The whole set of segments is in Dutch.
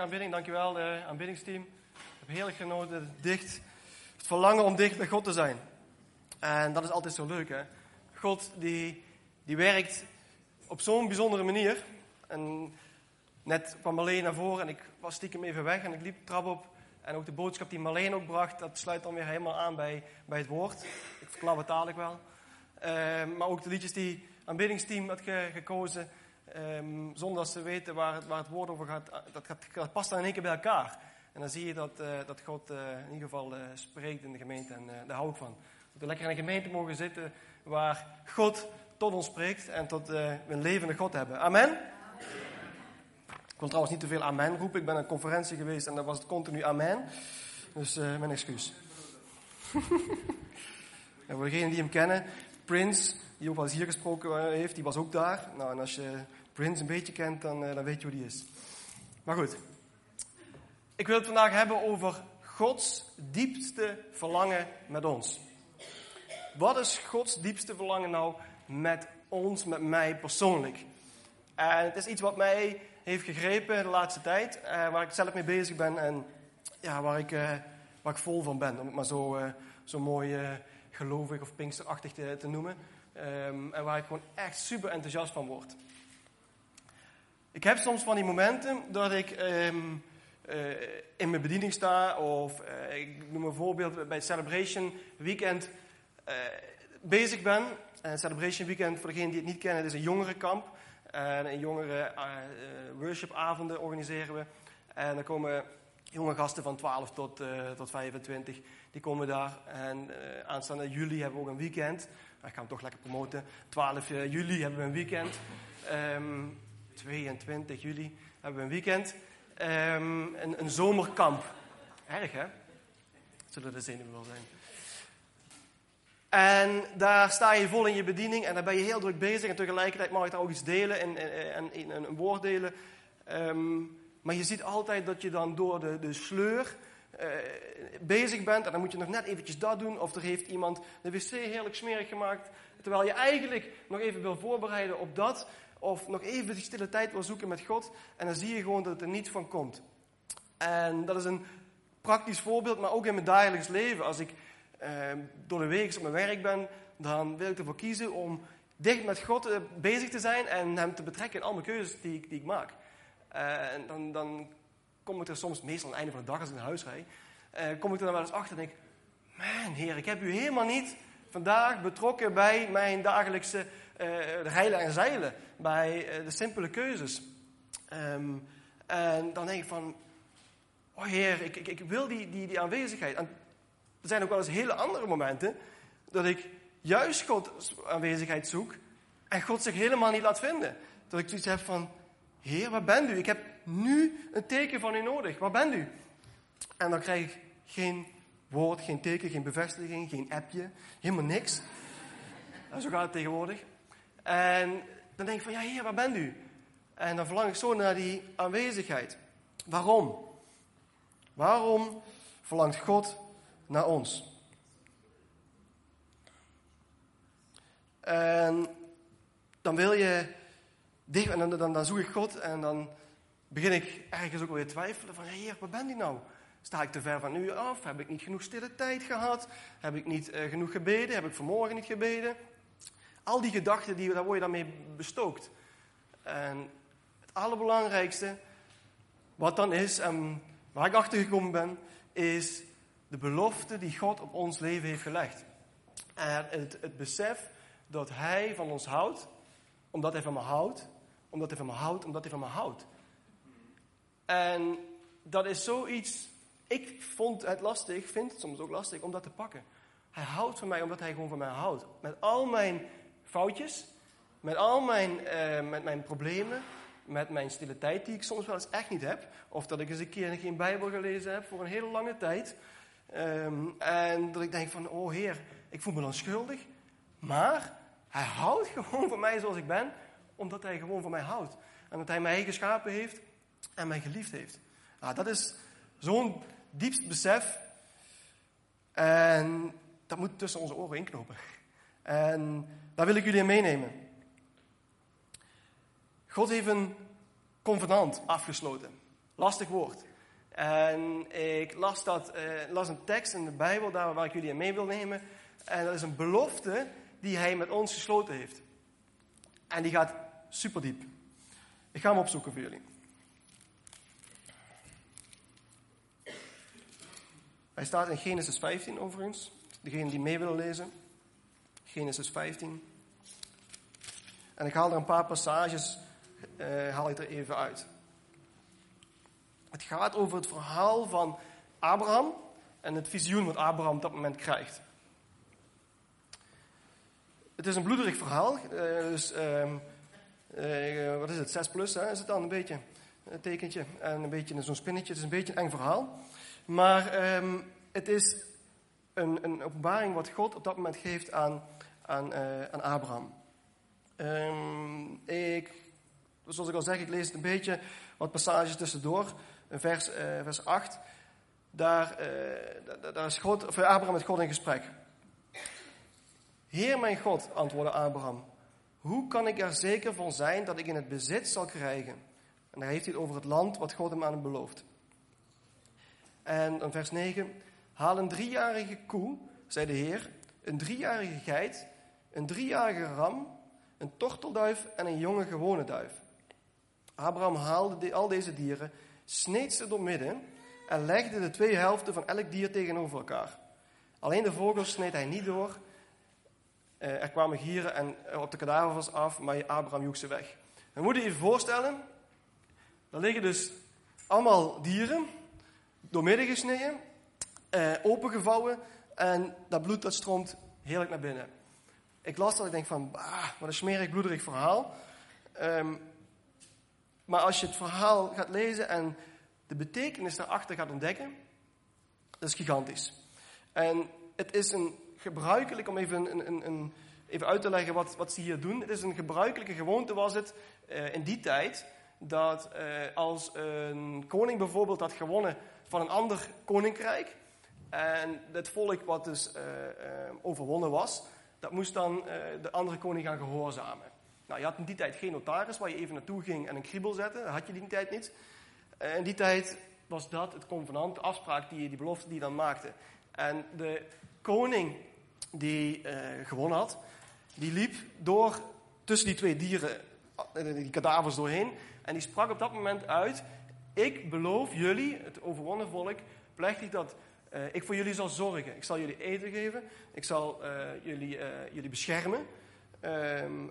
Aanbidding, dankjewel, het aanbiddingsteam. Ik heb heerlijk genoten, het verlangen om dicht bij God te zijn. En dat is altijd zo leuk, hè. God die werkt op zo'n bijzondere manier. En net kwam Marleen naar voren en ik was stiekem even weg en ik liep de trap op. En ook de boodschap die Marleen ook bracht, dat sluit dan weer helemaal aan bij het woord. Ik verklap het dadelijk wel. Maar ook de liedjes die het aanbiddingsteam had gekozen... zonder dat ze weten waar het woord over gaat, dat past dan in één keer bij elkaar. En dan zie je dat God in ieder geval spreekt in de gemeente en daar hou ik van. Dat we lekker in een gemeente mogen zitten waar God tot ons spreekt en tot een levende God hebben. Amen? Ik kon trouwens niet te veel amen roepen. Ik ben aan een conferentie geweest en daar was het continu amen. Dus mijn excuus. En voor degenen die hem kennen, Prins, die ook wel eens hier gesproken heeft, die was ook daar. Nou, en als je Prins een beetje kent, dan weet je hoe die is. Maar goed. Ik wil het vandaag hebben over Gods diepste verlangen met ons. Wat is Gods diepste verlangen nou met ons, met mij persoonlijk? En het is iets wat mij heeft gegrepen de laatste tijd, waar ik zelf mee bezig ben en ja, waar ik vol van ben. Om het maar zo mooi gelovig of pinksterachtig te noemen. En waar ik gewoon echt super enthousiast van word. Ik heb soms van die momenten dat ik in mijn bediening sta. Of ik noem een voorbeeld bij Celebration Weekend bezig ben. Celebration Weekend, voor degenen die het niet kennen, is een jongerenkamp. En een jongeren worshipavonden organiseren we. En dan komen jonge gasten van 12 tot 25. Die komen daar. En aanstaande juli hebben we ook een weekend. Dat gaan we toch lekker promoten. 12 juli hebben we een weekend. 22 juli hebben we een weekend. Een zomerkamp. Erg, hè? Zullen de zenuwen wel zijn. En daar sta je vol in je bediening. En daar ben je heel druk bezig. En tegelijkertijd mag je daar ook iets delen. En een woord delen. Maar je ziet altijd dat je dan door de sleur... bezig bent en dan moet je nog net eventjes dat doen of er heeft iemand de wc heerlijk smerig gemaakt terwijl je eigenlijk nog even wil voorbereiden op dat of nog even die stille tijd wil zoeken met God en dan zie je gewoon dat het er niet van komt. En dat is een praktisch voorbeeld, maar ook in mijn dagelijks leven. Als ik door de week op mijn werk ben, dan wil ik ervoor kiezen om dicht met God bezig te zijn en hem te betrekken in al mijn keuzes die ik maak. En dan kom ik er soms, meestal aan het einde van de dag als ik naar huis rijd, kom ik er dan wel eens achter en denk, man, Heer, ik heb u helemaal niet vandaag betrokken bij mijn dagelijkse reilen en zeilen, bij de simpele keuzes. En dan denk ik van, oh Heer, ik wil die aanwezigheid. En er zijn ook wel eens hele andere momenten dat ik juist Gods aanwezigheid zoek en God zich helemaal niet laat vinden. Dat ik zoiets heb van, Heer, waar bent u? Ik heb nu een teken van u nodig. Waar bent u? En dan krijg ik geen woord, geen teken, geen bevestiging, geen appje. Helemaal niks. En zo gaat het tegenwoordig. En dan denk ik van, ja Heer, waar bent u? En dan verlang ik zo naar die aanwezigheid. Waarom? Waarom verlangt God naar ons? En dan wil je... En dan zoek ik God en dan begin ik ergens ook alweer te twijfelen van, Heer, waar bent u nou? Sta ik te ver van u af? Heb ik niet genoeg stille tijd gehad? Heb ik niet genoeg gebeden? Heb ik vanmorgen niet gebeden? Al die gedachten, daar word je dan mee bestookt. En het allerbelangrijkste, wat dan is en waar ik achter gekomen ben, is de belofte die God op ons leven heeft gelegd. En het besef dat Hij van ons houdt, omdat Hij van me houdt, omdat Hij van me houdt, omdat Hij van me houdt. En dat is zoiets... Ik vond het lastig, ik vind het soms ook lastig om dat te pakken. Hij houdt van mij omdat Hij gewoon van mij houdt. Met al mijn foutjes, met al mijn problemen, met mijn stille tijd die ik soms wel eens echt niet heb. Of dat ik eens een keer geen Bijbel gelezen heb voor een hele lange tijd. En dat ik denk van, oh Heer, ik voel me dan schuldig. Maar Hij houdt gewoon van mij zoals ik ben, omdat Hij gewoon van mij houdt. En dat Hij mij geschapen heeft en mij geliefd heeft. Nou, dat is zo'n diepst besef. En dat moet tussen onze oren inknopen. En daar wil ik jullie in meenemen. God heeft een convenant afgesloten. Lastig woord. En ik las een tekst in de Bijbel, daar waar ik jullie in mee wil nemen. En dat is een belofte die hij met ons gesloten heeft. En die gaat super diep. Ik ga hem opzoeken voor jullie. Hij staat in Genesis 15 overigens. Degene die mee willen lezen. Genesis 15. En ik haal er een paar passages haal ik er even uit. Het gaat over het verhaal van Abraham en het visioen wat Abraham op dat moment krijgt. Het is een bloederig verhaal. Wat is het? 6+ hè? Is het dan een beetje een tekentje en een beetje zo'n spinnetje. Het is een beetje een eng verhaal. Maar het is een openbaring wat God op dat moment geeft aan Abraham. Zoals ik al zeg, ik lees het een beetje wat passages tussendoor. In vers 8, daar is Abraham met God in gesprek. Heer mijn God, antwoordde Abraham, hoe kan ik er zeker van zijn dat ik in het bezit zal krijgen? En daar heeft hij het over het land wat God hem aan hem belooft. En in vers 9, haal een 3-jarige koe, zei de Heer, een 3-jarige geit, een 3-jarige ram, een tortelduif en een jonge gewone duif. Abraham haalde al deze dieren, sneed ze doormidden en legde de twee helften van elk dier tegenover elkaar. Alleen de vogels sneed hij niet door. Er kwamen gieren en op de kadavers af, maar Abraham joeg ze weg. En moet je je voorstellen, daar liggen dus allemaal dieren, doormidden gesneden, opengevouwen en dat bloed dat stroomt heerlijk naar binnen. Ik las dat, ik denk van, wat een smerig, bloederig verhaal. Maar als je het verhaal gaat lezen en de betekenis daarachter gaat ontdekken, dat is gigantisch. En het is gebruikelijk, om even uit te leggen wat ze hier doen. Het is een gebruikelijke gewoonte, was het in die tijd, dat als een koning bijvoorbeeld had gewonnen van een ander koninkrijk, en het volk wat dus overwonnen was, dat moest dan de andere koning gaan gehoorzamen. Nou, je had in die tijd geen notaris waar je even naartoe ging en een kriebel zette. Dat had je in die tijd niet. In die tijd was dat het convenant, de afspraak, die belofte die je dan maakte. En de koning die gewonnen had, die liep door tussen die twee dieren, die kadavers doorheen. En die sprak op dat moment uit, ik beloof jullie, het overwonnen volk, plechtig dat ik voor jullie zal zorgen. Ik zal jullie eten geven. Ik zal jullie beschermen.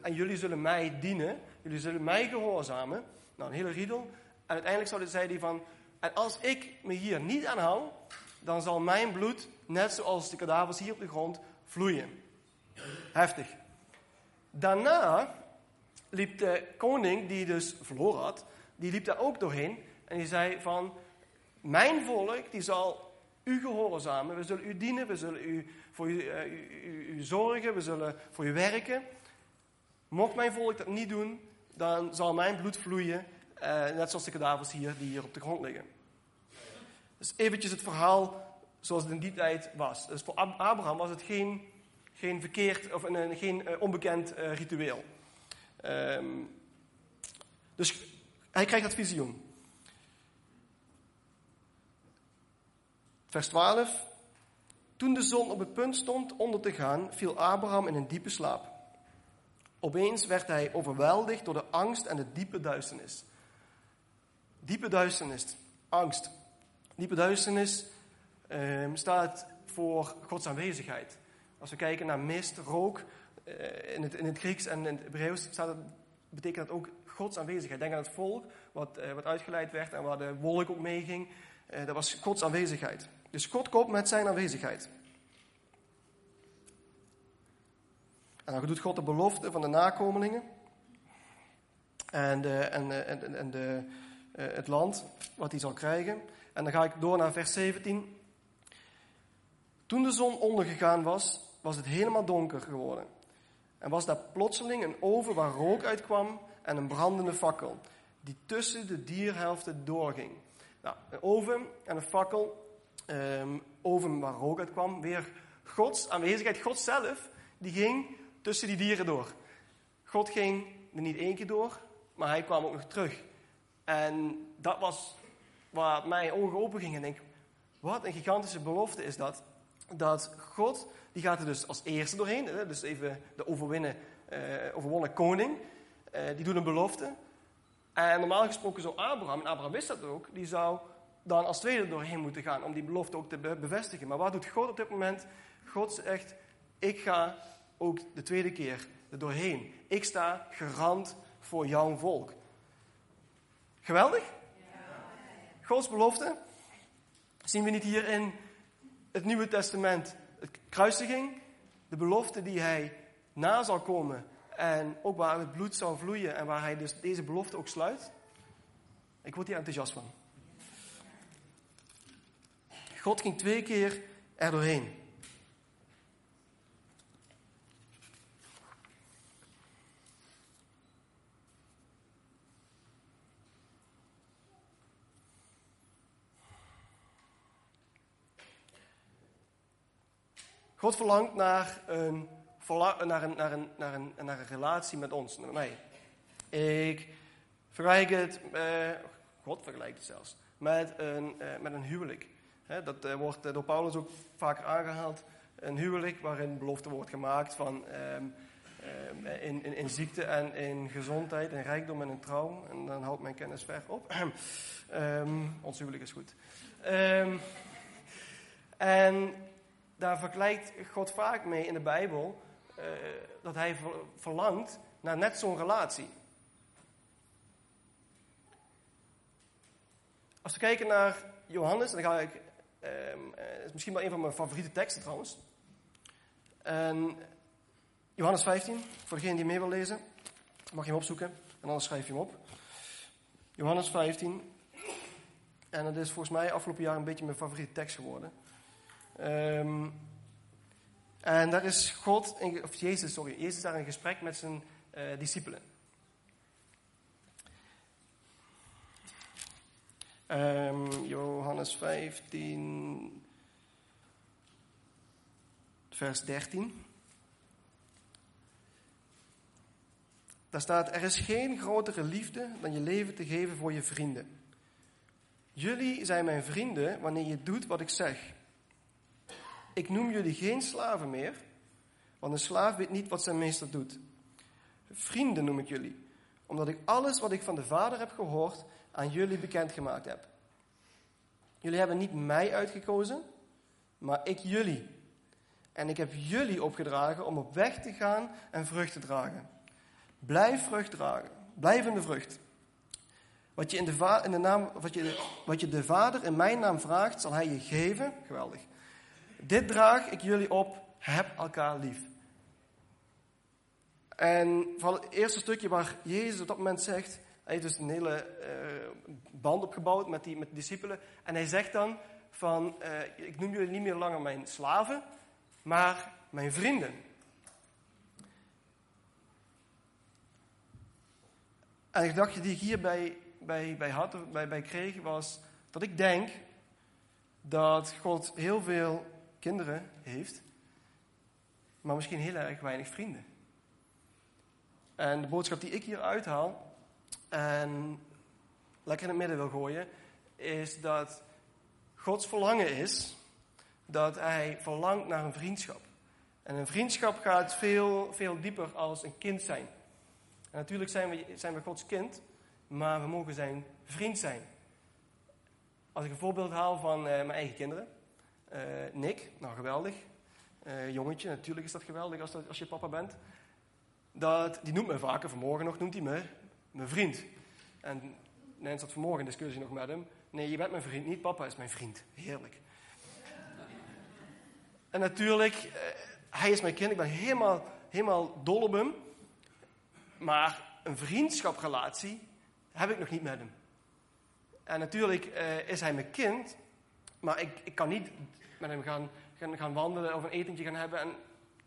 En jullie zullen mij dienen. Jullie zullen mij gehoorzamen. Nou, een hele riedel. En uiteindelijk zei hij van, en als ik me hier niet aan hou, dan zal mijn bloed, net zoals de kadavers hier op de grond, vloeien. Heftig. Daarna liep de koning, die dus verloren had, die liep daar ook doorheen. En die zei van, mijn volk, die zal u gehoorzamen, we zullen u dienen, we zullen u zorgen, we zullen voor u werken. Mocht mijn volk dat niet doen, dan zal mijn bloed vloeien, net zoals de kadavers die hier op de grond liggen. Dus eventjes het verhaal zoals het in die tijd was. Dus voor Abraham was het geen onbekend ritueel. Dus hij krijgt dat visioen. Vers 12. Toen de zon op het punt stond onder te gaan, viel Abraham in een diepe slaap. Opeens werd hij overweldigd door de angst en de diepe duisternis. Diepe duisternis, angst. Diepe duisternis staat voor Gods aanwezigheid. Als we kijken naar mist, rook, in het Grieks en in het Hebreeuws betekent dat ook Gods aanwezigheid. Denk aan het volk wat uitgeleid werd en waar de wolk op meeging. Dat was Gods aanwezigheid. Dus God komt met zijn aanwezigheid. En dan doet God de belofte van de nakomelingen. En het land wat hij zal krijgen. En dan ga ik door naar vers 17. Toen de zon ondergegaan was, was het helemaal donker geworden. En was daar plotseling een oven waar rook uitkwam en een brandende fakkel. Die tussen de dierhelften doorging. Nou, een oven en een fakkel. Oven waar rook uit kwam. Weer Gods aanwezigheid. God zelf, die ging tussen die dieren door. God ging er niet één keer door, maar hij kwam ook nog terug. En dat was waar mijn ogen open gingen en denk, wat een gigantische belofte is dat. Dat God, die gaat er dus als eerste doorheen. Dus even de overwonnen koning. Die doet een belofte. En normaal gesproken zou Abraham, en Abraham wist dat ook, die zou dan als tweede doorheen moeten gaan om die belofte ook te bevestigen. Maar wat doet God op dit moment? God zegt, ik ga ook de tweede keer er doorheen. Ik sta garant voor jouw volk. Geweldig? Gods belofte zien we niet hier in het Nieuwe Testament, de kruisiging, de belofte die hij na zal komen en ook waar het bloed zal vloeien en waar hij dus deze belofte ook sluit. Ik word hier enthousiast van. God ging 2 keer er doorheen. God verlangt naar een relatie met ons, met mij. Ik vergelijk het, God vergelijkt het zelfs, met een huwelijk. Dat wordt door Paulus ook vaker aangehaald. Een huwelijk waarin belofte wordt gemaakt van in ziekte en in gezondheid, in rijkdom en in trouw. En dan houdt mijn kennis ver op. Ons huwelijk is goed. En daar vergelijkt God vaak mee in de Bijbel dat hij verlangt naar net zo'n relatie. Als we kijken naar Johannes, dan ga ik, het is misschien wel een van mijn favoriete teksten trouwens. Johannes 15, voor degene die mee wil lezen, mag je hem opzoeken en anders schrijf je hem op. Johannes 15, en dat is volgens mij afgelopen jaar een beetje mijn favoriete tekst geworden. En daar is Jezus daar in gesprek met zijn discipelen. Johannes 15, vers 13. Daar staat, er is geen grotere liefde dan je leven te geven voor je vrienden. Jullie zijn mijn vrienden wanneer je doet wat ik zeg. Ik noem jullie geen slaven meer, want een slaaf weet niet wat zijn meester doet. Vrienden noem ik jullie, omdat ik alles wat ik van de Vader heb gehoord aan jullie bekendgemaakt heb. Jullie hebben niet mij uitgekozen, maar ik jullie. En ik heb jullie opgedragen om op weg te gaan en vrucht te dragen. Blijf vrucht dragen, blijvende vrucht. Wat je de Vader in mijn naam vraagt, zal hij je geven. Geweldig. Dit draag ik jullie op, heb elkaar lief. En van het eerste stukje waar Jezus op dat moment zegt, hij heeft dus een hele band opgebouwd met de discipelen. En hij zegt dan van, ik noem jullie niet meer langer mijn slaven, maar mijn vrienden. En de gedachte die ik hierbij bij kreeg was dat ik denk dat God heel veel kinderen heeft, maar misschien heel erg weinig vrienden. En de boodschap die ik hier uithaal en lekker in het midden wil gooien, is dat Gods verlangen is dat hij verlangt naar een vriendschap. En een vriendschap gaat veel, veel dieper als een kind zijn. En natuurlijk zijn we Gods kind, maar we mogen zijn vriend zijn. Als ik een voorbeeld haal van mijn eigen kinderen. Nick, nou geweldig. Jongetje, natuurlijk is dat geweldig als je papa bent. Die noemt me vaker, vanmorgen nog noemt hij me mijn vriend. En Nens had vanmorgen een discussie nog met hem. Nee, je bent mijn vriend niet, papa is mijn vriend. Heerlijk. En natuurlijk, hij is mijn kind, ik ben helemaal dol op hem. Maar een vriendschapsrelatie heb ik nog niet met hem. En natuurlijk is hij mijn kind, maar ik kan niet met hem gaan wandelen of een etentje gaan hebben en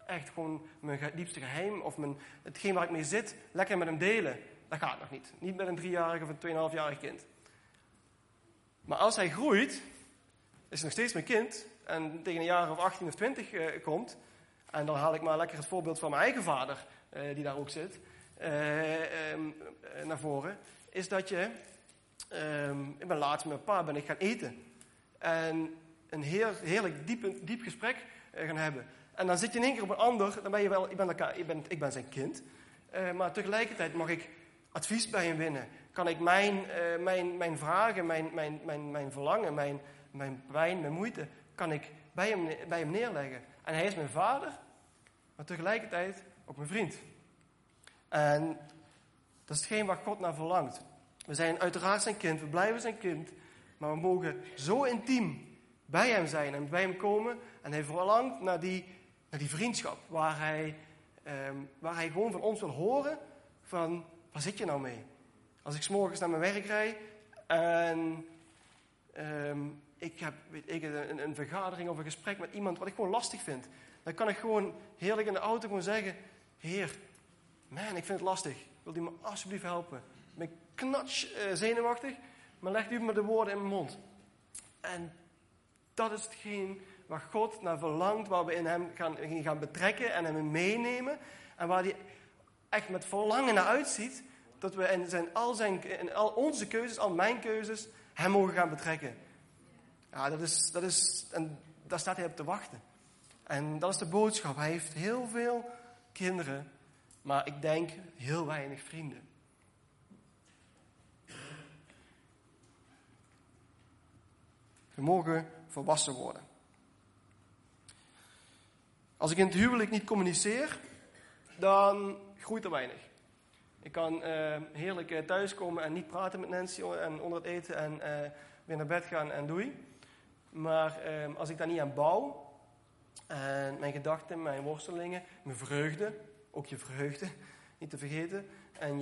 echt gewoon mijn diepste geheim of hetgeen waar ik mee zit, lekker met hem delen. Dat gaat nog niet. Niet met een 3-jarig of een 2,5-jarig kind. Maar als hij groeit, is hij nog steeds mijn kind en tegen een jaar of 18 of 20 komt, en dan haal ik maar lekker het voorbeeld van mijn eigen vader, die daar ook zit, naar voren, is dat je Ik ben laatst met mijn pa ben ik gaan eten. En een heerlijk diep gesprek gaan hebben. En dan zit je in één keer op een ander. Dan ben je wel, ik ben zijn kind. Maar tegelijkertijd mag ik advies bij hem winnen. Kan ik mijn vragen, mijn verlangen, mijn pijn, mijn moeite, kan ik bij hem neerleggen. En hij is mijn vader, maar tegelijkertijd ook mijn vriend. En dat is hetgeen waar God naar verlangt. We zijn uiteraard zijn kind, we blijven zijn kind. Maar we mogen zo intiem bij hem zijn en bij hem komen. En hij verlangt naar die vriendschap. Waar hij gewoon van ons wil horen van, waar zit je nou mee? Als ik 's morgens naar mijn werk rijd en ik heb een vergadering of een gesprek met iemand wat ik gewoon lastig vind. Dan kan ik gewoon heerlijk in de auto gewoon zeggen, Heer, man, ik vind het lastig. Wilt u me alsjeblieft helpen? Ik ben knats zenuwachtig, maar legt u me de woorden in mijn mond. En dat is hetgeen waar God naar verlangt, waar we in hem gaan betrekken en hem meenemen. En waar hij echt met verlangen naar uitziet, dat we in al onze keuzes, al mijn keuzes, hem mogen gaan betrekken. Ja, dat is, en daar staat hij op te wachten. En dat is de boodschap. Hij heeft heel veel kinderen, maar ik denk heel weinig vrienden. We mogen volwassen worden. Als ik in het huwelijk niet communiceer, dan groeit er weinig. Ik kan heerlijk thuiskomen en niet praten met Nancy en onder het eten en weer naar bed gaan en doei. Maar als ik daar niet aan bouw, en mijn gedachten, mijn worstelingen, mijn vreugde, ook je vreugde, niet te vergeten, en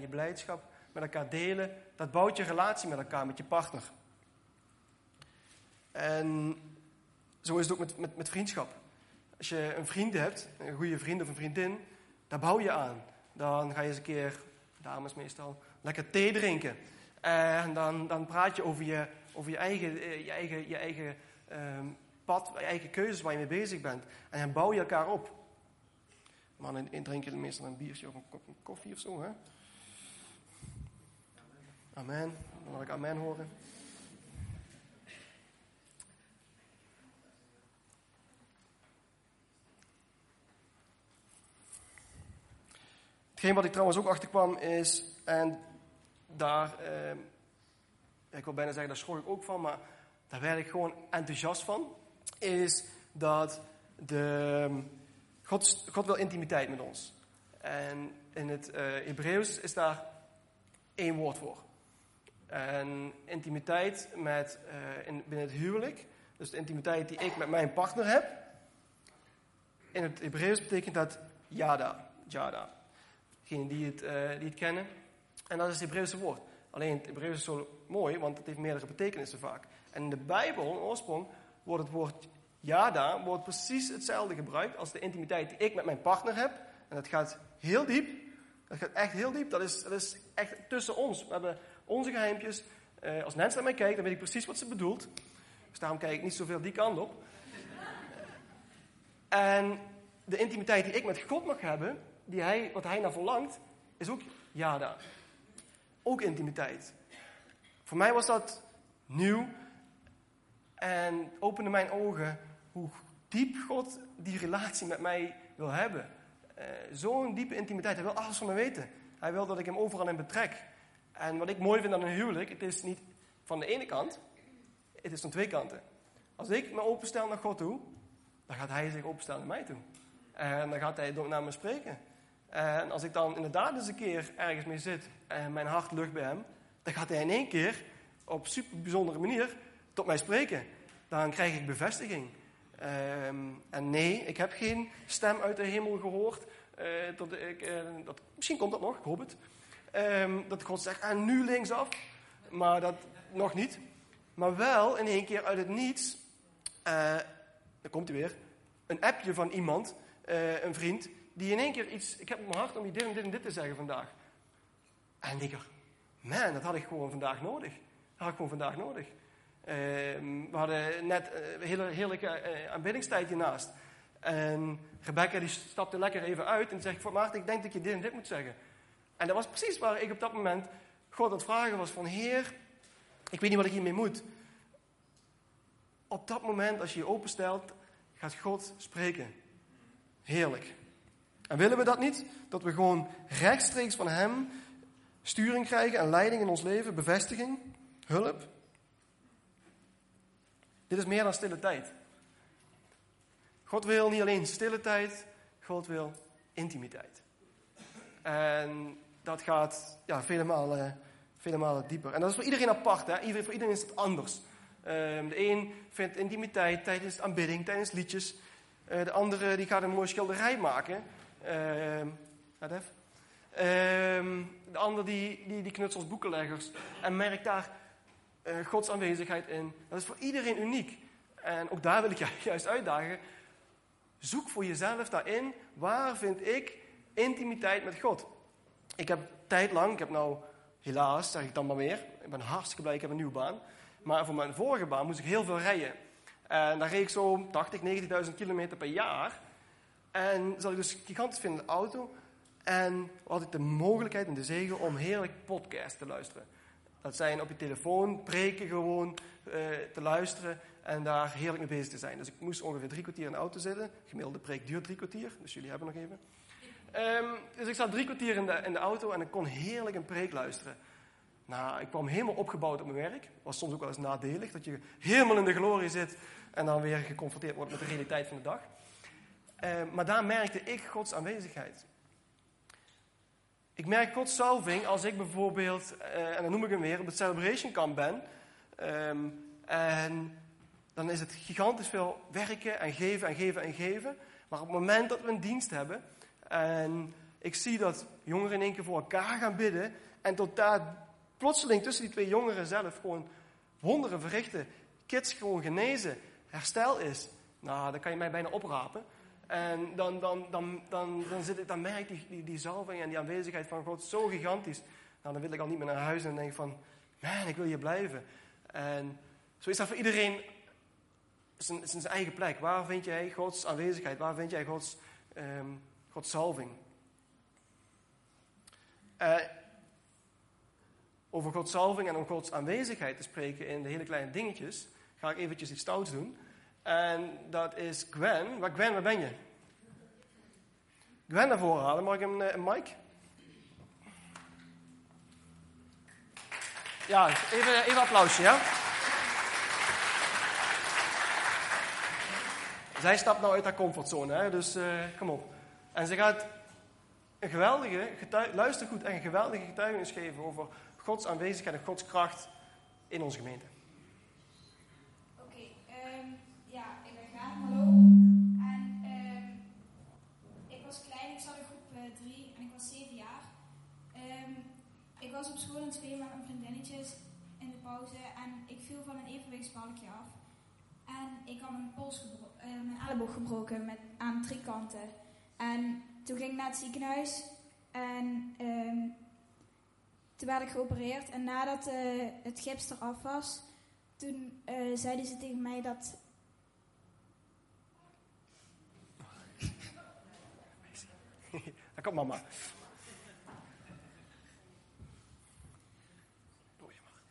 je blijdschap met elkaar delen, dat bouwt je relatie met elkaar, met je partner. En zo is het ook met vriendschap. Als je een vriend hebt, een goede vriend of een vriendin, daar bouw je aan. Dan ga je eens een keer, dames meestal, lekker thee drinken. En dan praat je over je eigen pad, je eigen keuzes waar je mee bezig bent. En dan bouw je elkaar op. Mannen drinken meestal een biertje of een kop koffie of zo, hè? Amen. Dan laat ik amen horen. Hetgeen wat ik trouwens ook achterkwam is, en daar, ik wil bijna zeggen, daar schrok ik ook van, maar daar werd ik gewoon enthousiast van, is dat God wil intimiteit met ons. En in het Hebreeuws is daar één woord voor. En intimiteit met, binnen het huwelijk, dus de intimiteit die ik met mijn partner heb, in het Hebreeuws betekent dat Yada. Degenen die het kennen. En dat is het Hebreeuwse woord. Alleen het Hebreeuws is zo mooi, want het heeft meerdere betekenissen vaak. En in de Bijbel, in oorsprong, wordt het woord Yada precies hetzelfde gebruikt als de intimiteit die ik met mijn partner heb. En dat gaat heel diep. Dat gaat echt heel diep. Dat is echt tussen ons. We hebben onze geheimpjes. Als Nancy naar mij kijkt, dan weet ik precies wat ze bedoelt. Dus daarom kijk ik niet zoveel die kant op. En de intimiteit die ik met God mag hebben, wat hij naar verlangt, is ook Yada. Ook intimiteit. Voor mij was dat nieuw. En opende mijn ogen hoe diep God die relatie met mij wil hebben. Zo'n diepe intimiteit. Hij wil alles van me weten. Hij wil dat ik hem overal in betrek. En wat ik mooi vind aan een huwelijk, het is niet van de ene kant. Het is van twee kanten. Als ik me openstel naar God toe, dan gaat hij zich openstellen naar mij toe. En dan gaat hij ook naar me spreken. En als ik dan inderdaad eens een keer ergens mee zit en mijn hart lucht bij hem, dan gaat hij in één keer op super bijzondere manier tot mij spreken. Dan krijg ik bevestiging. En nee, ik heb geen stem uit de hemel gehoord. Misschien komt dat nog, ik hoop het. Dat God zegt, en nu linksaf. Maar dat nog niet. Maar wel in één keer uit het niets, daar komt hij weer, een appje van iemand, een vriend, die in één keer iets, ik heb op mijn hart om je dit en dit en dit te zeggen vandaag. En ik dacht, man, dat had ik gewoon vandaag nodig. We hadden net een hele heerlijke aanbiddingstijd hiernaast. En Rebecca die stapte lekker even uit en zei, Maarten, ik denk dat je dit en dit moet zeggen. En dat was precies waar ik op dat moment God aan het vragen was van, Heer, ik weet niet wat ik hiermee moet. Op dat moment, als je je openstelt, gaat God spreken. Heerlijk. En willen we dat niet? Dat we gewoon rechtstreeks van Hem sturing krijgen en leiding in ons leven, bevestiging, hulp? Dit is meer dan stille tijd. God wil niet alleen stille tijd, God wil intimiteit. En dat gaat vele malen dieper. En dat is voor iedereen apart, hè? Voor iedereen is het anders. De een vindt intimiteit tijdens aanbidding, tijdens liedjes. De andere die gaat een mooie schilderij maken. De ander die knutselt boekenleggers en merkt daar Gods aanwezigheid in. Dat is voor iedereen uniek. En ook daar wil ik juist uitdagen. Zoek voor jezelf daarin. Waar vind ik intimiteit met God? Ik heb tijdlang, helaas zeg ik dan maar weer. Ik ben hartstikke blij, ik heb een nieuwe baan. Maar voor mijn vorige baan moest ik heel veel rijden. En daar reed ik zo'n 80.000, 90.000 kilometer per jaar. En zat ik dus gigantisch in de auto. En had ik de mogelijkheid en de zegen om heerlijk podcasts te luisteren. Dat zijn op je telefoon, preken gewoon, te luisteren en daar heerlijk mee bezig te zijn. Dus ik moest ongeveer 3 kwartier in de auto zitten. Gemiddelde preek duurt 3 kwartier, dus jullie hebben nog even. Dus ik zat 3 kwartier in de auto en ik kon heerlijk een preek luisteren. Nou, ik kwam helemaal opgebouwd op mijn werk. Was soms ook wel eens nadelig, dat je helemaal in de glorie zit en dan weer geconfronteerd wordt met de realiteit van de dag. Maar daar merkte ik Gods aanwezigheid. Ik merk Gods salving als ik bijvoorbeeld, en dan noem ik hem weer, op het Celebration Camp ben. En dan is het gigantisch veel werken en geven en geven en geven. Maar op het moment dat we een dienst hebben en ik zie dat jongeren in één keer voor elkaar gaan bidden en tot daar plotseling tussen die 2 jongeren zelf gewoon wonderen verrichten, kids gewoon genezen, herstel is. Nou, dan kan je mij bijna oprapen. En dan merk ik die zalving en die aanwezigheid van God zo gigantisch. Nou, dan wil ik al niet meer naar huis en dan denk ik van, man, ik wil hier blijven. En zo is dat voor iedereen zijn eigen plek. Waar vind jij Gods aanwezigheid? Waar vind jij Gods zalving? Over Gods zalving en om Gods aanwezigheid te spreken in de hele kleine dingetjes, ga ik eventjes iets stouts doen. En dat is Gwen. Gwen, waar ben je? Gwen naar voren halen. Mag ik een mic? Ja, even applausje, ja? Zij stapt nou uit haar comfortzone, hè? Dus kom op. En ze gaat een geweldige getuigenis geven over Gods aanwezigheid en Gods kracht in onze gemeente. Hallo, en ik was klein, ik zat in groep 3 en ik was 7 jaar. Ik was op school aan het spelen met mijn vriendinnetjes in de pauze en ik viel van een evenwichtsbalkje af. En ik had mijn elleboog gebroken aan 3 kanten. En toen ging ik naar het ziekenhuis en toen werd ik geopereerd. En nadat het gips eraf was, toen zeiden ze tegen mij dat... Daar komt mama. Probeer maar.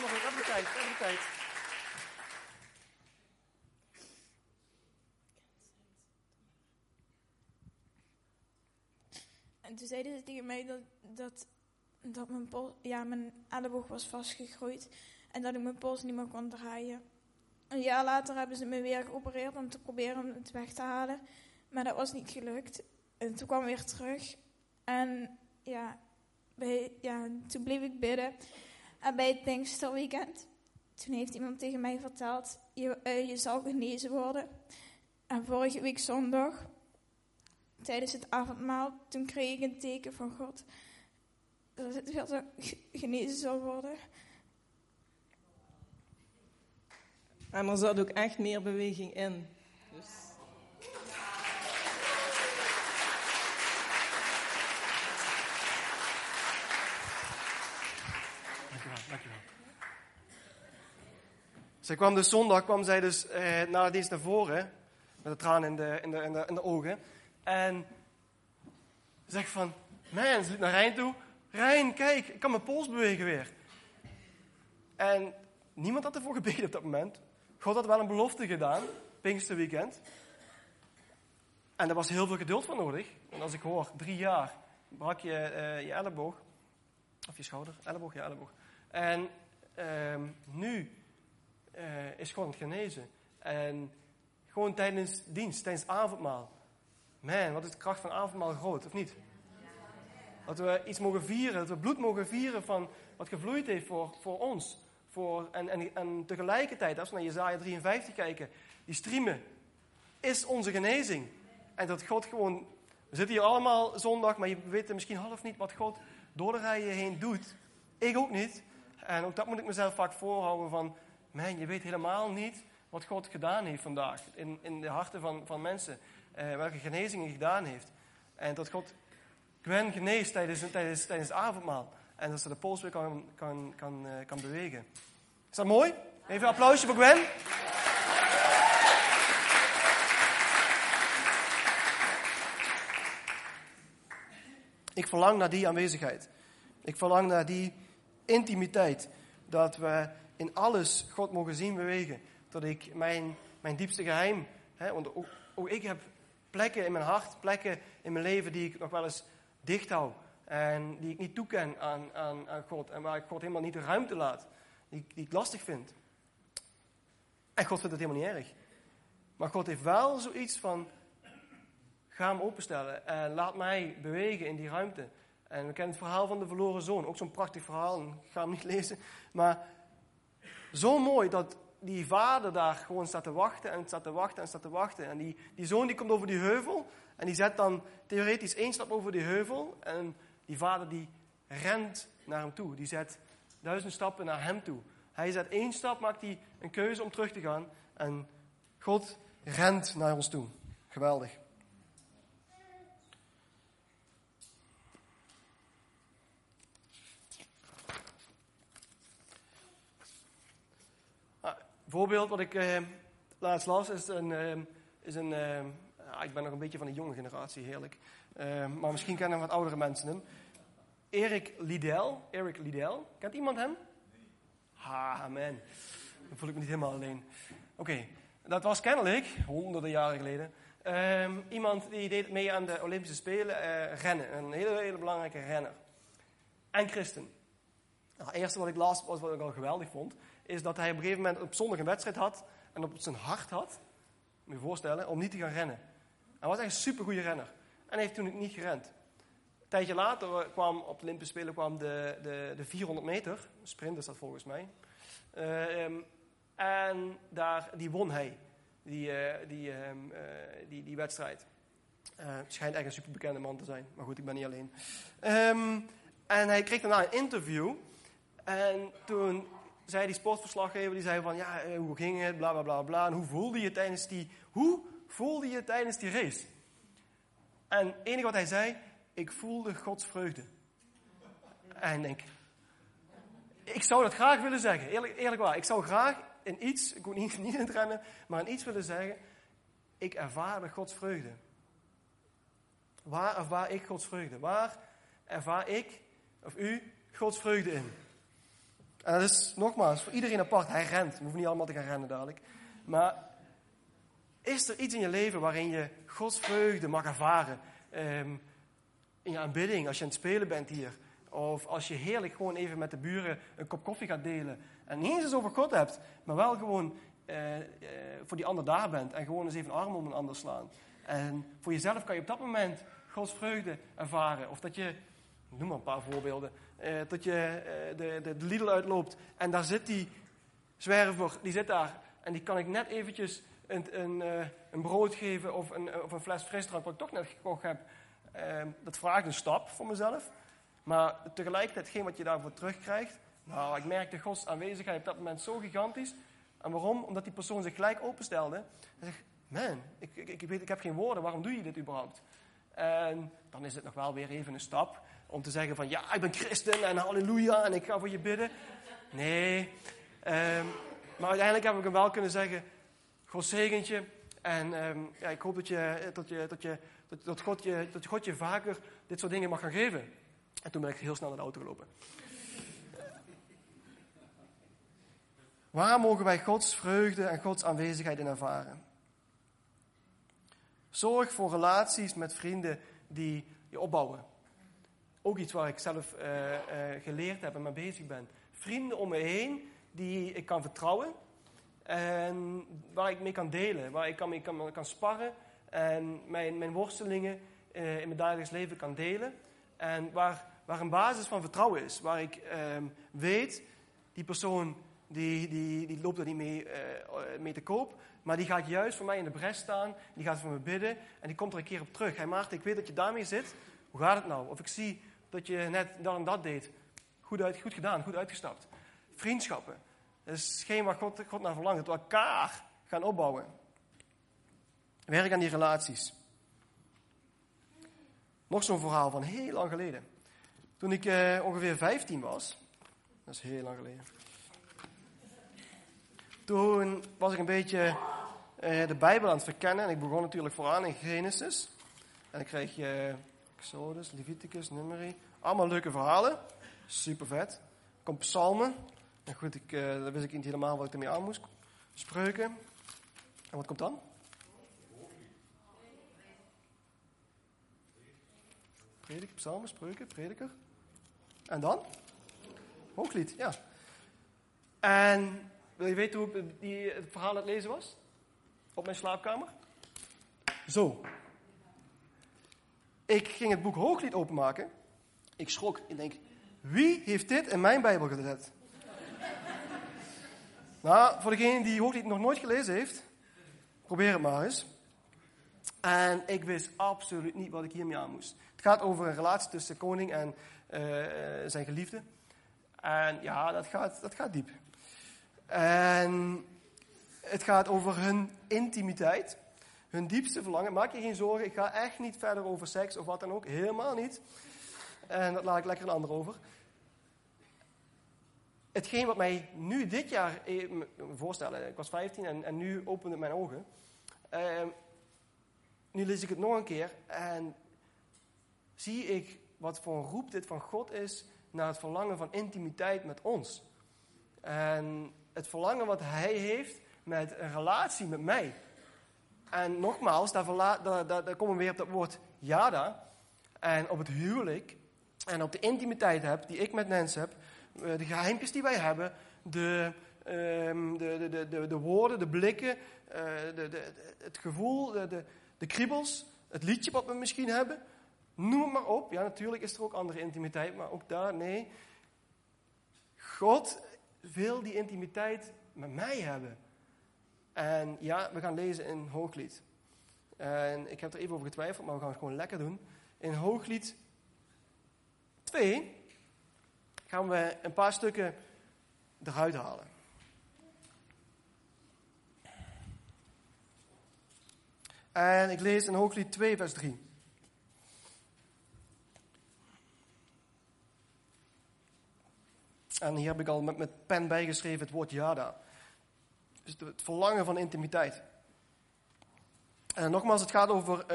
Nog een rapper tijd, En toen zeiden ze tegen mij dat mijn elleboog was vastgegroeid en dat ik mijn pols niet meer kon draaien. Een jaar later hebben ze me weer geopereerd om te proberen het weg te halen. Maar dat was niet gelukt. En toen kwam ik weer terug. En toen bleef ik bidden. En bij het Pinksterweekend, toen heeft iemand tegen mij verteld, je zal genezen worden. En vorige week zondag, tijdens het avondmaal, toen kreeg ik een teken van God dat het wel genezen zou worden. En er zat ook echt meer beweging in. Dus. Dankjewel. Zij kwam dus zondag, na de dienst naar voren, met de tranen in de ogen. En zegt van, man, ze liep naar Rijn toe. Rijn, kijk, ik kan mijn pols bewegen weer. En niemand had ervoor gebeden op dat moment. God had wel een belofte gedaan, Pinksterweekend. En daar was heel veel geduld voor nodig. Want als ik hoor, 3 jaar brak je je elleboog. Of je schouder, elleboog. En nu is gewoon het genezen. En gewoon tijdens dienst, tijdens avondmaal. Man, wat is de kracht van avondmaal groot, of niet? Dat we iets mogen vieren, dat we bloed mogen vieren van wat gevloeid heeft voor ons. En tegelijkertijd, als we naar Jezaja 53 kijken, die striemen is onze genezing. En dat God gewoon, we zitten hier allemaal zondag, maar je weet misschien half niet wat God door de rijen heen doet. Ik ook niet. En ook dat moet ik mezelf vaak voorhouden van, man, je weet helemaal niet wat God gedaan heeft vandaag. In de harten van mensen. Welke genezing hij gedaan heeft. En dat God Gwen geneest tijdens het avondmaal. En dat ze de pols weer kan bewegen. Is dat mooi? Even een applausje voor Gwen. Ik verlang naar die aanwezigheid. Ik verlang naar die intimiteit. Dat we in alles God mogen zien bewegen. Dat ik mijn diepste geheim... want ook ik heb plekken in mijn hart, plekken in mijn leven die ik nog wel eens dicht hou. En die ik niet toeken aan God. En waar ik God helemaal niet de ruimte laat. Die ik lastig vind. En God vindt het helemaal niet erg. Maar God heeft wel zoiets van... Ga hem openstellen en laat mij bewegen in die ruimte. En we kennen het verhaal van de verloren zoon. Ook zo'n prachtig verhaal. Ik ga hem niet lezen. Maar zo mooi dat die vader daar gewoon staat te wachten. En die zoon die komt over die heuvel. En die zet dan theoretisch 1 stap over die heuvel. En die vader die rent naar hem toe. Die zet 1000 stappen naar hem toe. Hij zet 1 stap, maakt hij een keuze om terug te gaan. En God rent naar ons toe. Geweldig. Voorbeeld wat ik laatst las is een ik ben nog een beetje van de jonge generatie, heerlijk. Maar misschien kennen wat oudere mensen hem. Erik Liddell. Kent iemand hem? Nee. Ha, man. Dan voel ik me niet helemaal alleen. Oké, dat was kennelijk, honderden jaren geleden. Iemand die deed mee aan de Olympische Spelen, rennen. Een hele, hele belangrijke renner. En christen. Nou, het eerste wat ik las, wat ik al geweldig vond... is dat hij op een gegeven moment op zondag een wedstrijd had... en op zijn hart had, moet je voorstellen, om niet te gaan rennen. Hij was echt een supergoeie renner. En hij heeft toen niet gerend. Een tijdje later kwam op de Olympische Spelen de 400 meter. Sprint is dat volgens mij. En daar, die won hij, die wedstrijd. Schijnt echt een superbekende man te zijn. Maar goed, ik ben niet alleen. En hij kreeg daarna een interview. En toen... zei die sportverslaggever, die zei van, ja, hoe ging het, bla, bla, bla, bla. En hoe voelde je tijdens die race? En het enige wat hij zei, ik voelde Gods vreugde. En ik zou dat graag willen zeggen, eerlijk waar. Ik zou graag in iets, ik moet niet in het rennen, maar in iets willen zeggen, ik ervaarde Gods vreugde. Waar ervaar ik Gods vreugde? Waar ervaar ik, of u, Gods vreugde in? En dat is, nogmaals, voor iedereen apart. Hij rent. We hoeven niet allemaal te gaan rennen dadelijk. Maar is er iets in je leven waarin je Gods vreugde mag ervaren? In je aanbidding, als je aan het spelen bent hier. Of als je heerlijk gewoon even met de buren een kop koffie gaat delen. En niet eens over God hebt, maar wel gewoon voor die ander daar bent. En gewoon eens even een arm om een ander slaan. En voor jezelf kan je op dat moment Gods vreugde ervaren. Of dat je... noem maar een paar voorbeelden. Dat je de Lidl uitloopt en daar zit die zwerver, die zit daar. En die kan ik net eventjes een brood geven of een fles frisdrank, wat ik toch net gekocht heb. Dat vraagt een stap voor mezelf. Maar tegelijkertijd, geen wat je daarvoor terugkrijgt. Nou, ik merkte Gods aanwezigheid op dat moment zo gigantisch. En waarom? Omdat die persoon zich gelijk openstelde. En zegt, man, ik heb geen woorden, waarom doe je dit überhaupt? En dan is het nog wel weer even een stap om te zeggen van, ja, ik ben christen en halleluja en ik ga voor je bidden. Nee, Maar uiteindelijk heb ik hem wel kunnen zeggen, Gods zegentje. En ja, ik hoop dat God je vaker dit soort dingen mag gaan geven. En toen ben ik heel snel naar de auto gelopen. Waar mogen wij Gods vreugde en Gods aanwezigheid in ervaren? Zorg voor relaties met vrienden die je opbouwen. Ook iets waar ik zelf geleerd heb en mee bezig ben. Vrienden om me heen die ik kan vertrouwen. En waar ik mee kan delen. Waar ik mee kan sparren. En mijn worstelingen in mijn dagelijks leven kan delen. En waar een basis van vertrouwen is. Waar ik weet, die persoon die loopt er niet mee te koop. Maar die gaat juist voor mij in de bres staan. Die gaat voor me bidden. En die komt er een keer op terug. Hey Maarten, ik weet dat je daarmee zit. Hoe gaat het nou? Of ik zie dat je net dat en dat deed. Goed gedaan, goed uitgestapt. Vriendschappen. Dat is geen waar God naar verlangt. Dat we elkaar gaan opbouwen. Werk aan die relaties. Nog zo'n verhaal van heel lang geleden. Toen ik ongeveer 15 was. Dat is heel lang geleden. Toen was ik een beetje de Bijbel aan het verkennen. En ik begon natuurlijk vooraan in Genesis. En ik kreeg Exodus, Leviticus, Numeri. Allemaal leuke verhalen. Super vet. Komt Psalmen. En goed, dan wist ik niet helemaal wat ik ermee aan moest. Spreuken. En wat komt dan? Prediker, Psalmen, Spreuken, Prediker. En dan? Hooglied, ja. En wil je weten hoe het verhaal aan het lezen was? Op mijn slaapkamer? Zo. Ik ging het boek Hooglied openmaken. Ik schrok. Ik denk, wie heeft dit in mijn Bijbel gezet? Nou, voor degene die Hooglied nog nooit gelezen heeft, probeer het maar eens. En ik wist absoluut niet wat ik hiermee aan moest. Het gaat over een relatie tussen koning en zijn geliefde. En ja, dat gaat diep. En het gaat over hun intimiteit, hun diepste verlangen. Maak je geen zorgen, ik ga echt niet verder over seks of wat dan ook. Helemaal niet. En dat laat ik lekker een ander over. Hetgeen wat mij nu dit jaar, voorstellen, ik was 15 en nu opende mijn ogen. Nu lees ik het nog een keer en zie ik wat voor een roep dit van God is naar het verlangen van intimiteit met ons. En het verlangen wat hij heeft met een relatie met mij. En nogmaals, daar komen we weer op dat woord Yada. En op het huwelijk en op de intimiteit die ik met Nancy heb. De geheimpjes die wij hebben. De woorden, de blikken. Het gevoel, de kriebels. Het liedje wat we misschien hebben. Noem het maar op. Ja, natuurlijk is er ook andere intimiteit. Maar ook daar, nee. God wil die intimiteit met mij hebben. En ja, we gaan lezen in Hooglied. En ik heb er even over getwijfeld, maar we gaan het gewoon lekker doen. In Hooglied 2 gaan we een paar stukken eruit halen. En ik lees in Hooglied 2 vers 3. En hier heb ik al met pen bijgeschreven het woord Yada. Dus het verlangen van intimiteit. En nogmaals, het gaat over,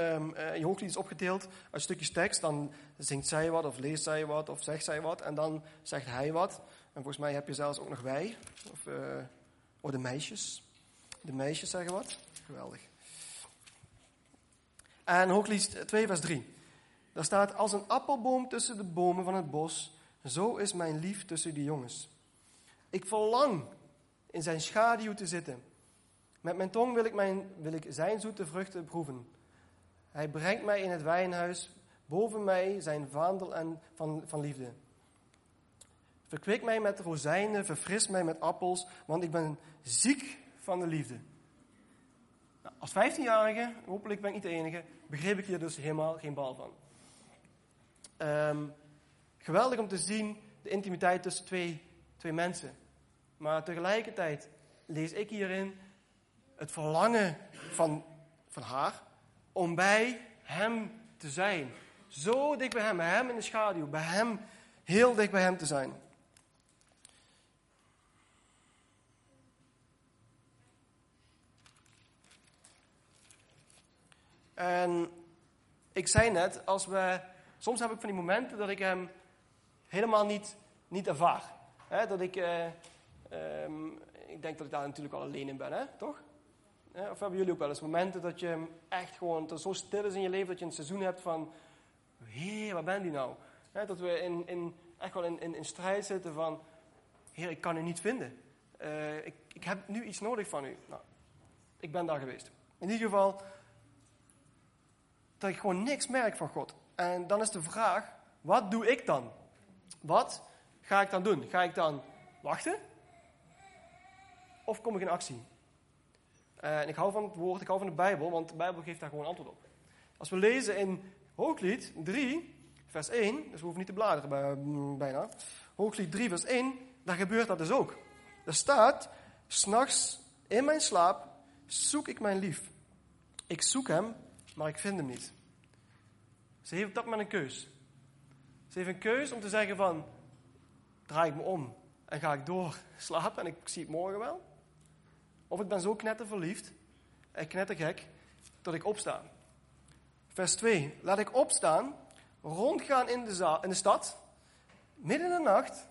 je hooglied is opgedeeld uit stukjes tekst. Dan zingt zij wat, of leest zij wat, of zegt zij wat. En dan zegt hij wat. En volgens mij heb je zelfs ook nog wij. Of de meisjes. De meisjes zeggen wat. Geweldig. En Hooglied 2 vers 3. Daar staat, als een appelboom tussen de bomen van het bos... Zo is mijn lief tussen de jongens. Ik verlang in zijn schaduw te zitten. Met mijn tong wil ik zijn zoete vruchten proeven. Hij brengt mij in het wijnhuis. Boven mij zijn vaandel van liefde. Verkweekt mij met rozijnen. Verfrist mij met appels. Want ik ben ziek van de liefde. Nou, als 15-jarige, hopelijk ben ik niet de enige, begreep ik hier dus helemaal geen bal van. Geweldig om te zien, de intimiteit tussen twee mensen. Maar tegelijkertijd lees ik hierin het verlangen van haar om bij hem te zijn. Zo dicht bij hem in de schaduw, bij hem, heel dicht bij hem te zijn. En ik zei net, soms heb ik van die momenten dat ik hem helemaal niet ervaar. He, dat ik denk dat ik daar natuurlijk al alleen in ben, hè? Toch? Of hebben jullie ook wel eens momenten dat je hem echt gewoon, dat zo stil is in je leven, dat je een seizoen hebt van, hé, waar ben die nou? He, dat we echt wel in strijd zitten van, Heer, ik kan u niet vinden. Ik heb nu iets nodig van u. Nou, ik ben daar geweest. In ieder geval, dat ik gewoon niks merk van God. En dan is de vraag, wat doe ik dan? Wat ga ik dan doen? Ga ik dan wachten? Of kom ik in actie? En ik hou van het woord, ik hou van de Bijbel, want de Bijbel geeft daar gewoon antwoord op. Als we lezen in Hooglied 3, vers 1, dus we hoeven niet te bladeren bijna. Hooglied 3, vers 1, daar gebeurt dat dus ook. Er staat, 's nachts in mijn slaap zoek ik mijn lief. Ik zoek hem, maar ik vind hem niet. Ze heeft op dat moment een keus. Ze heeft een keus om te zeggen van, draai ik me om en ga ik door slapen en ik zie het morgen wel. Of ik ben zo knetterverliefd en knettergek dat ik opsta. Vers 2. Laat ik opstaan, rondgaan in de stad, midden in de nacht.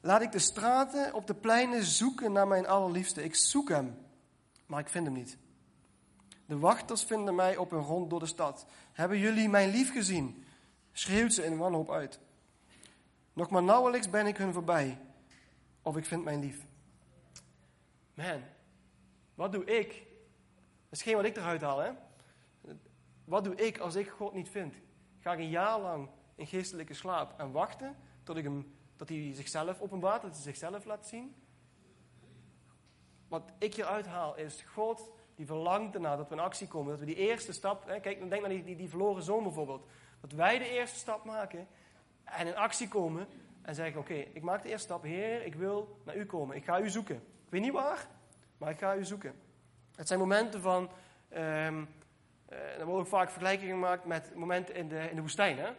Laat ik de straten op de pleinen zoeken naar mijn allerliefste. Ik zoek hem, maar ik vind hem niet. De wachters vinden mij op een rond door de stad. Hebben jullie mijn lief gezien? Schreeuwt ze in wanhoop uit. Nog maar nauwelijks ben ik hun voorbij. Of ik vind mijn lief. Man, wat doe ik? Dat is geen wat ik eruit haal, hè? Wat doe ik als ik God niet vind? Ga ik een jaar lang in geestelijke slaap en wachten tot dat hij zichzelf openbaart, dat hij zichzelf laat zien? Wat ik hieruit haal is, God die verlangt ernaar dat we in actie komen, dat we die eerste stap, hè, kijk, denk naar die verloren zoon bijvoorbeeld, dat wij de eerste stap maken en in actie komen en zeggen, oké, ik maak de eerste stap, Heer, ik wil naar u komen, ik ga u zoeken. Ik weet niet waar, maar ik ga u zoeken. Het zijn momenten van, er worden ook vaak vergelijkingen gemaakt met momenten in de woestijn, hè?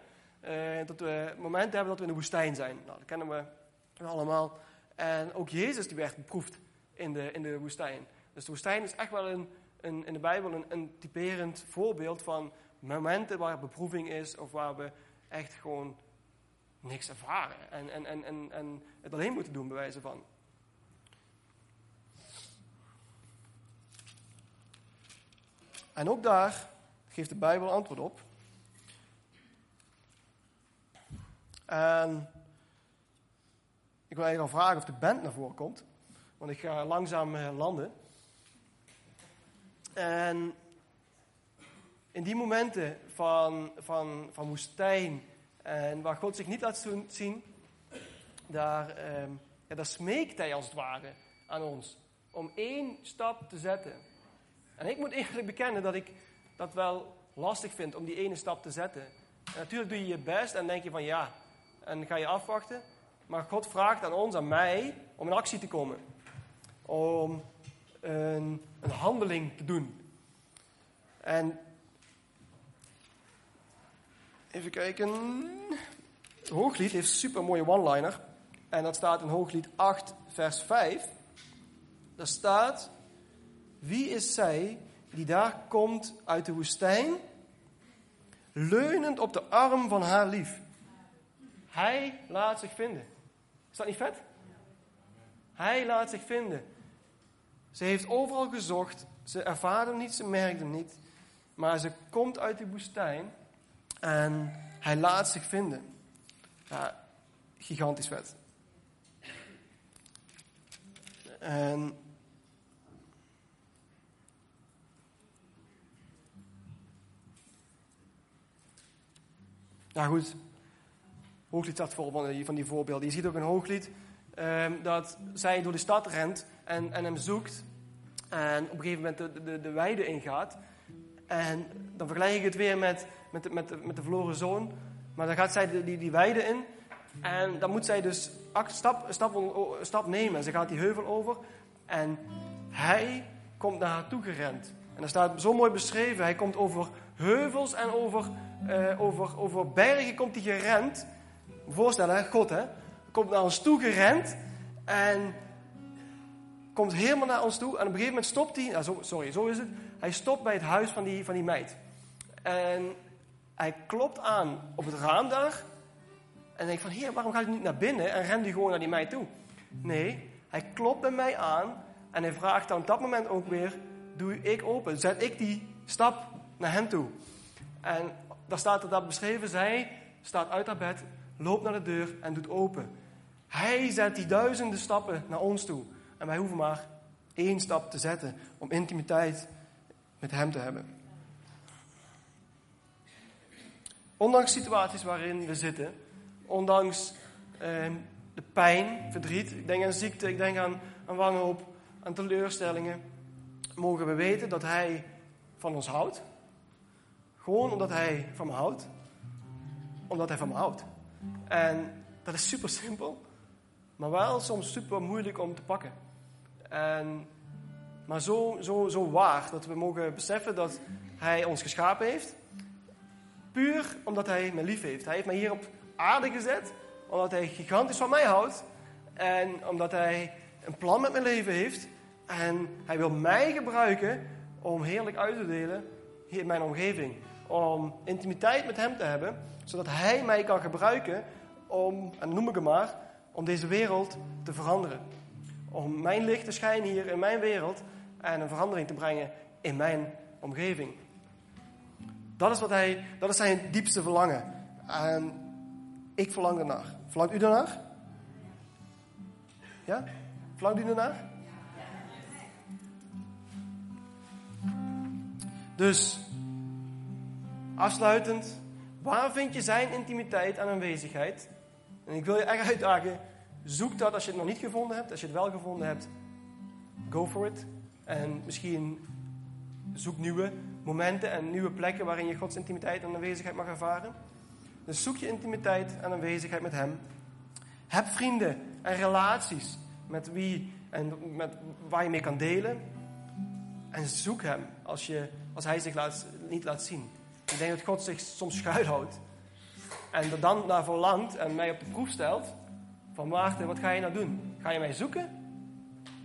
Dat we momenten hebben dat we in de woestijn zijn. Nou, dat kennen we allemaal. En ook Jezus die werd beproefd in de woestijn. Dus de woestijn is echt wel in de Bijbel een typerend voorbeeld van momenten waar beproeving is of waar we echt gewoon niks ervaren. En het alleen moeten doen, bij wijze van. En ook daar geeft de Bijbel antwoord op. En ik wil eigenlijk al vragen of de band naar voren komt. Want ik ga langzaam landen. En in die momenten van woestijn en waar God zich niet laat zien, daar smeekt hij als het ware aan ons om 1 stap te zetten. En ik moet eerlijk bekennen dat ik dat wel lastig vind om die ene stap te zetten. En natuurlijk doe je je best en denk je van ja, en ga je afwachten. Maar God vraagt aan ons, aan mij, om in actie te komen. Om een handeling te doen. En even kijken. Hooglied heeft een super mooie one-liner. En dat staat in Hooglied 8, vers 5. Daar staat, wie is zij die daar komt uit de woestijn, leunend op de arm van haar lief? Hij laat zich vinden. Is dat niet vet? Hij laat zich vinden. Ze heeft overal gezocht. Ze ervaarde hem niet, ze merkte hem niet. Maar ze komt uit de woestijn en hij laat zich vinden. Ja, gigantisch vet. En ja, goed. Hooglied staat vol van die voorbeelden. Je ziet ook in Hooglied dat zij door de stad rent en hem zoekt. En op een gegeven moment de weide ingaat. En dan vergelijk ik het weer met de verloren zoon. Maar dan gaat zij die weide in. En dan moet zij dus een stap nemen. En ze gaat die heuvel over. En hij komt naar haar toe gerend. En daar staat zo mooi beschreven. Hij komt over heuvels en over bergen komt hij gerend. Voorstellen, God hè, komt naar ons toe gerend en komt helemaal naar ons toe. En op een gegeven moment stopt hij, zo is het. Hij stopt bij het huis van die meid. En hij klopt aan op het raam daar. En denkt van, heer, waarom gaat hij niet naar binnen en rent hij gewoon naar die meid toe? Nee, hij klopt bij mij aan en hij vraagt dan op dat moment ook weer, doe ik open, zet ik die stap naar hem toe. En daar staat er dat beschreven, zij staat uit haar bed, loopt naar de deur en doet open. Hij zet die duizenden stappen naar ons toe. En wij hoeven maar 1 stap te zetten om intimiteit met hem te hebben. Ondanks situaties waarin we zitten, ondanks de pijn, verdriet, ik denk aan ziekte, ik denk aan wanhoop, aan teleurstellingen, mogen we weten dat hij van ons houdt. Gewoon omdat hij van me houdt. Omdat hij van me houdt. En dat is super simpel, maar wel soms super moeilijk om te pakken. Maar zo waar dat we mogen beseffen dat hij ons geschapen heeft. Puur omdat hij me lief heeft. Hij heeft mij hier op aarde gezet, omdat hij gigantisch van mij houdt. En omdat hij een plan met mijn leven heeft. En hij wil mij gebruiken om heerlijk uit te delen in mijn omgeving. Om intimiteit met hem te hebben, zodat hij mij kan gebruiken om, en noem ik hem maar, om deze wereld te veranderen. Om mijn licht te schijnen hier in mijn wereld en een verandering te brengen in mijn omgeving. Dat is zijn diepste verlangen. En ik verlang ernaar. Verlangt u ernaar? Ja? Verlangt u ernaar? Dus, afsluitend, waar vind je zijn intimiteit en aanwezigheid? En ik wil je echt uitdagen, zoek dat als je het nog niet gevonden hebt. Als je het wel gevonden hebt, go for it. En misschien zoek nieuwe momenten en nieuwe plekken waarin je Gods intimiteit en aanwezigheid mag ervaren. Dus zoek je intimiteit en aanwezigheid met hem. Heb vrienden en relaties met wie en met waar je mee kan delen. En zoek hem als hij zich niet laat zien. Ik denk dat God zich soms schuilhoudt. En er dan daarvoor landt en mij op de proef stelt. Van Maarten, wat ga je nou doen? Ga je mij zoeken?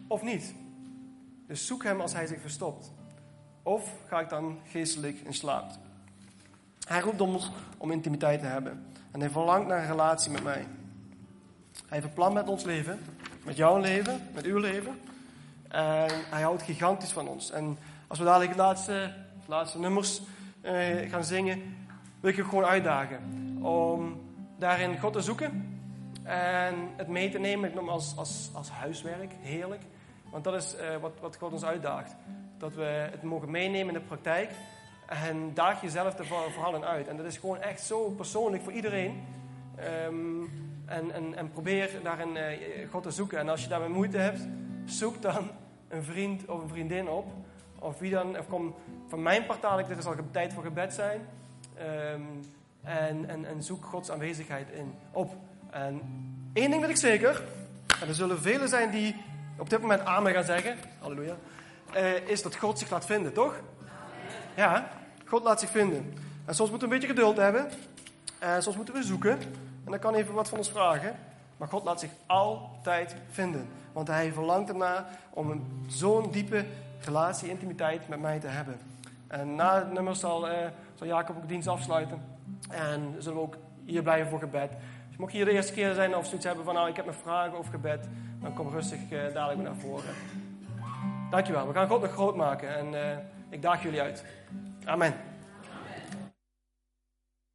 Of niet? Dus zoek hem als hij zich verstopt. Of ga ik dan geestelijk in slaap? Hij roept ons om intimiteit te hebben. En hij verlangt naar een relatie met mij. Hij heeft een plan met ons leven. Met jouw leven. Met uw leven. En hij houdt gigantisch van ons. En als we dadelijk de laatste nummers gaan zingen, wil ik je gewoon uitdagen. Om daarin God te zoeken. En het mee te nemen, ik noem als huiswerk. Heerlijk. Want dat is wat God ons uitdaagt. Dat we het mogen meenemen in de praktijk. En daag jezelf er vooral in uit. En dat is gewoon echt zo persoonlijk voor iedereen. En probeer daarin God te zoeken. En als je daarmee moeite hebt, zoek dan een vriend of een vriendin op. Of wie dan, of kom van mijn partij, dit zal tijd voor gebed zijn. En zoek Gods aanwezigheid op. En 1 ding weet ik zeker, en er zullen velen zijn die op dit moment amen gaan zeggen, halleluja, is dat God zich laat vinden, toch? Ja, God laat zich vinden. En soms moeten we een beetje geduld hebben. En soms moeten we zoeken. En dat kan even wat van ons vragen. Maar God laat zich altijd vinden. Want hij verlangt ernaar om zo'n diepe relatie, intimiteit met mij te hebben. En na het nummer zal Jacob ook dienst afsluiten. En zullen we ook hier blijven voor gebed. Dus mocht je hier de eerste keer zijn of zoiets hebben van, nou, ik heb mijn vragen of gebed. Dan kom rustig dadelijk naar voren. Dankjewel, we gaan God nog groot maken. En ik daag jullie uit. Amen.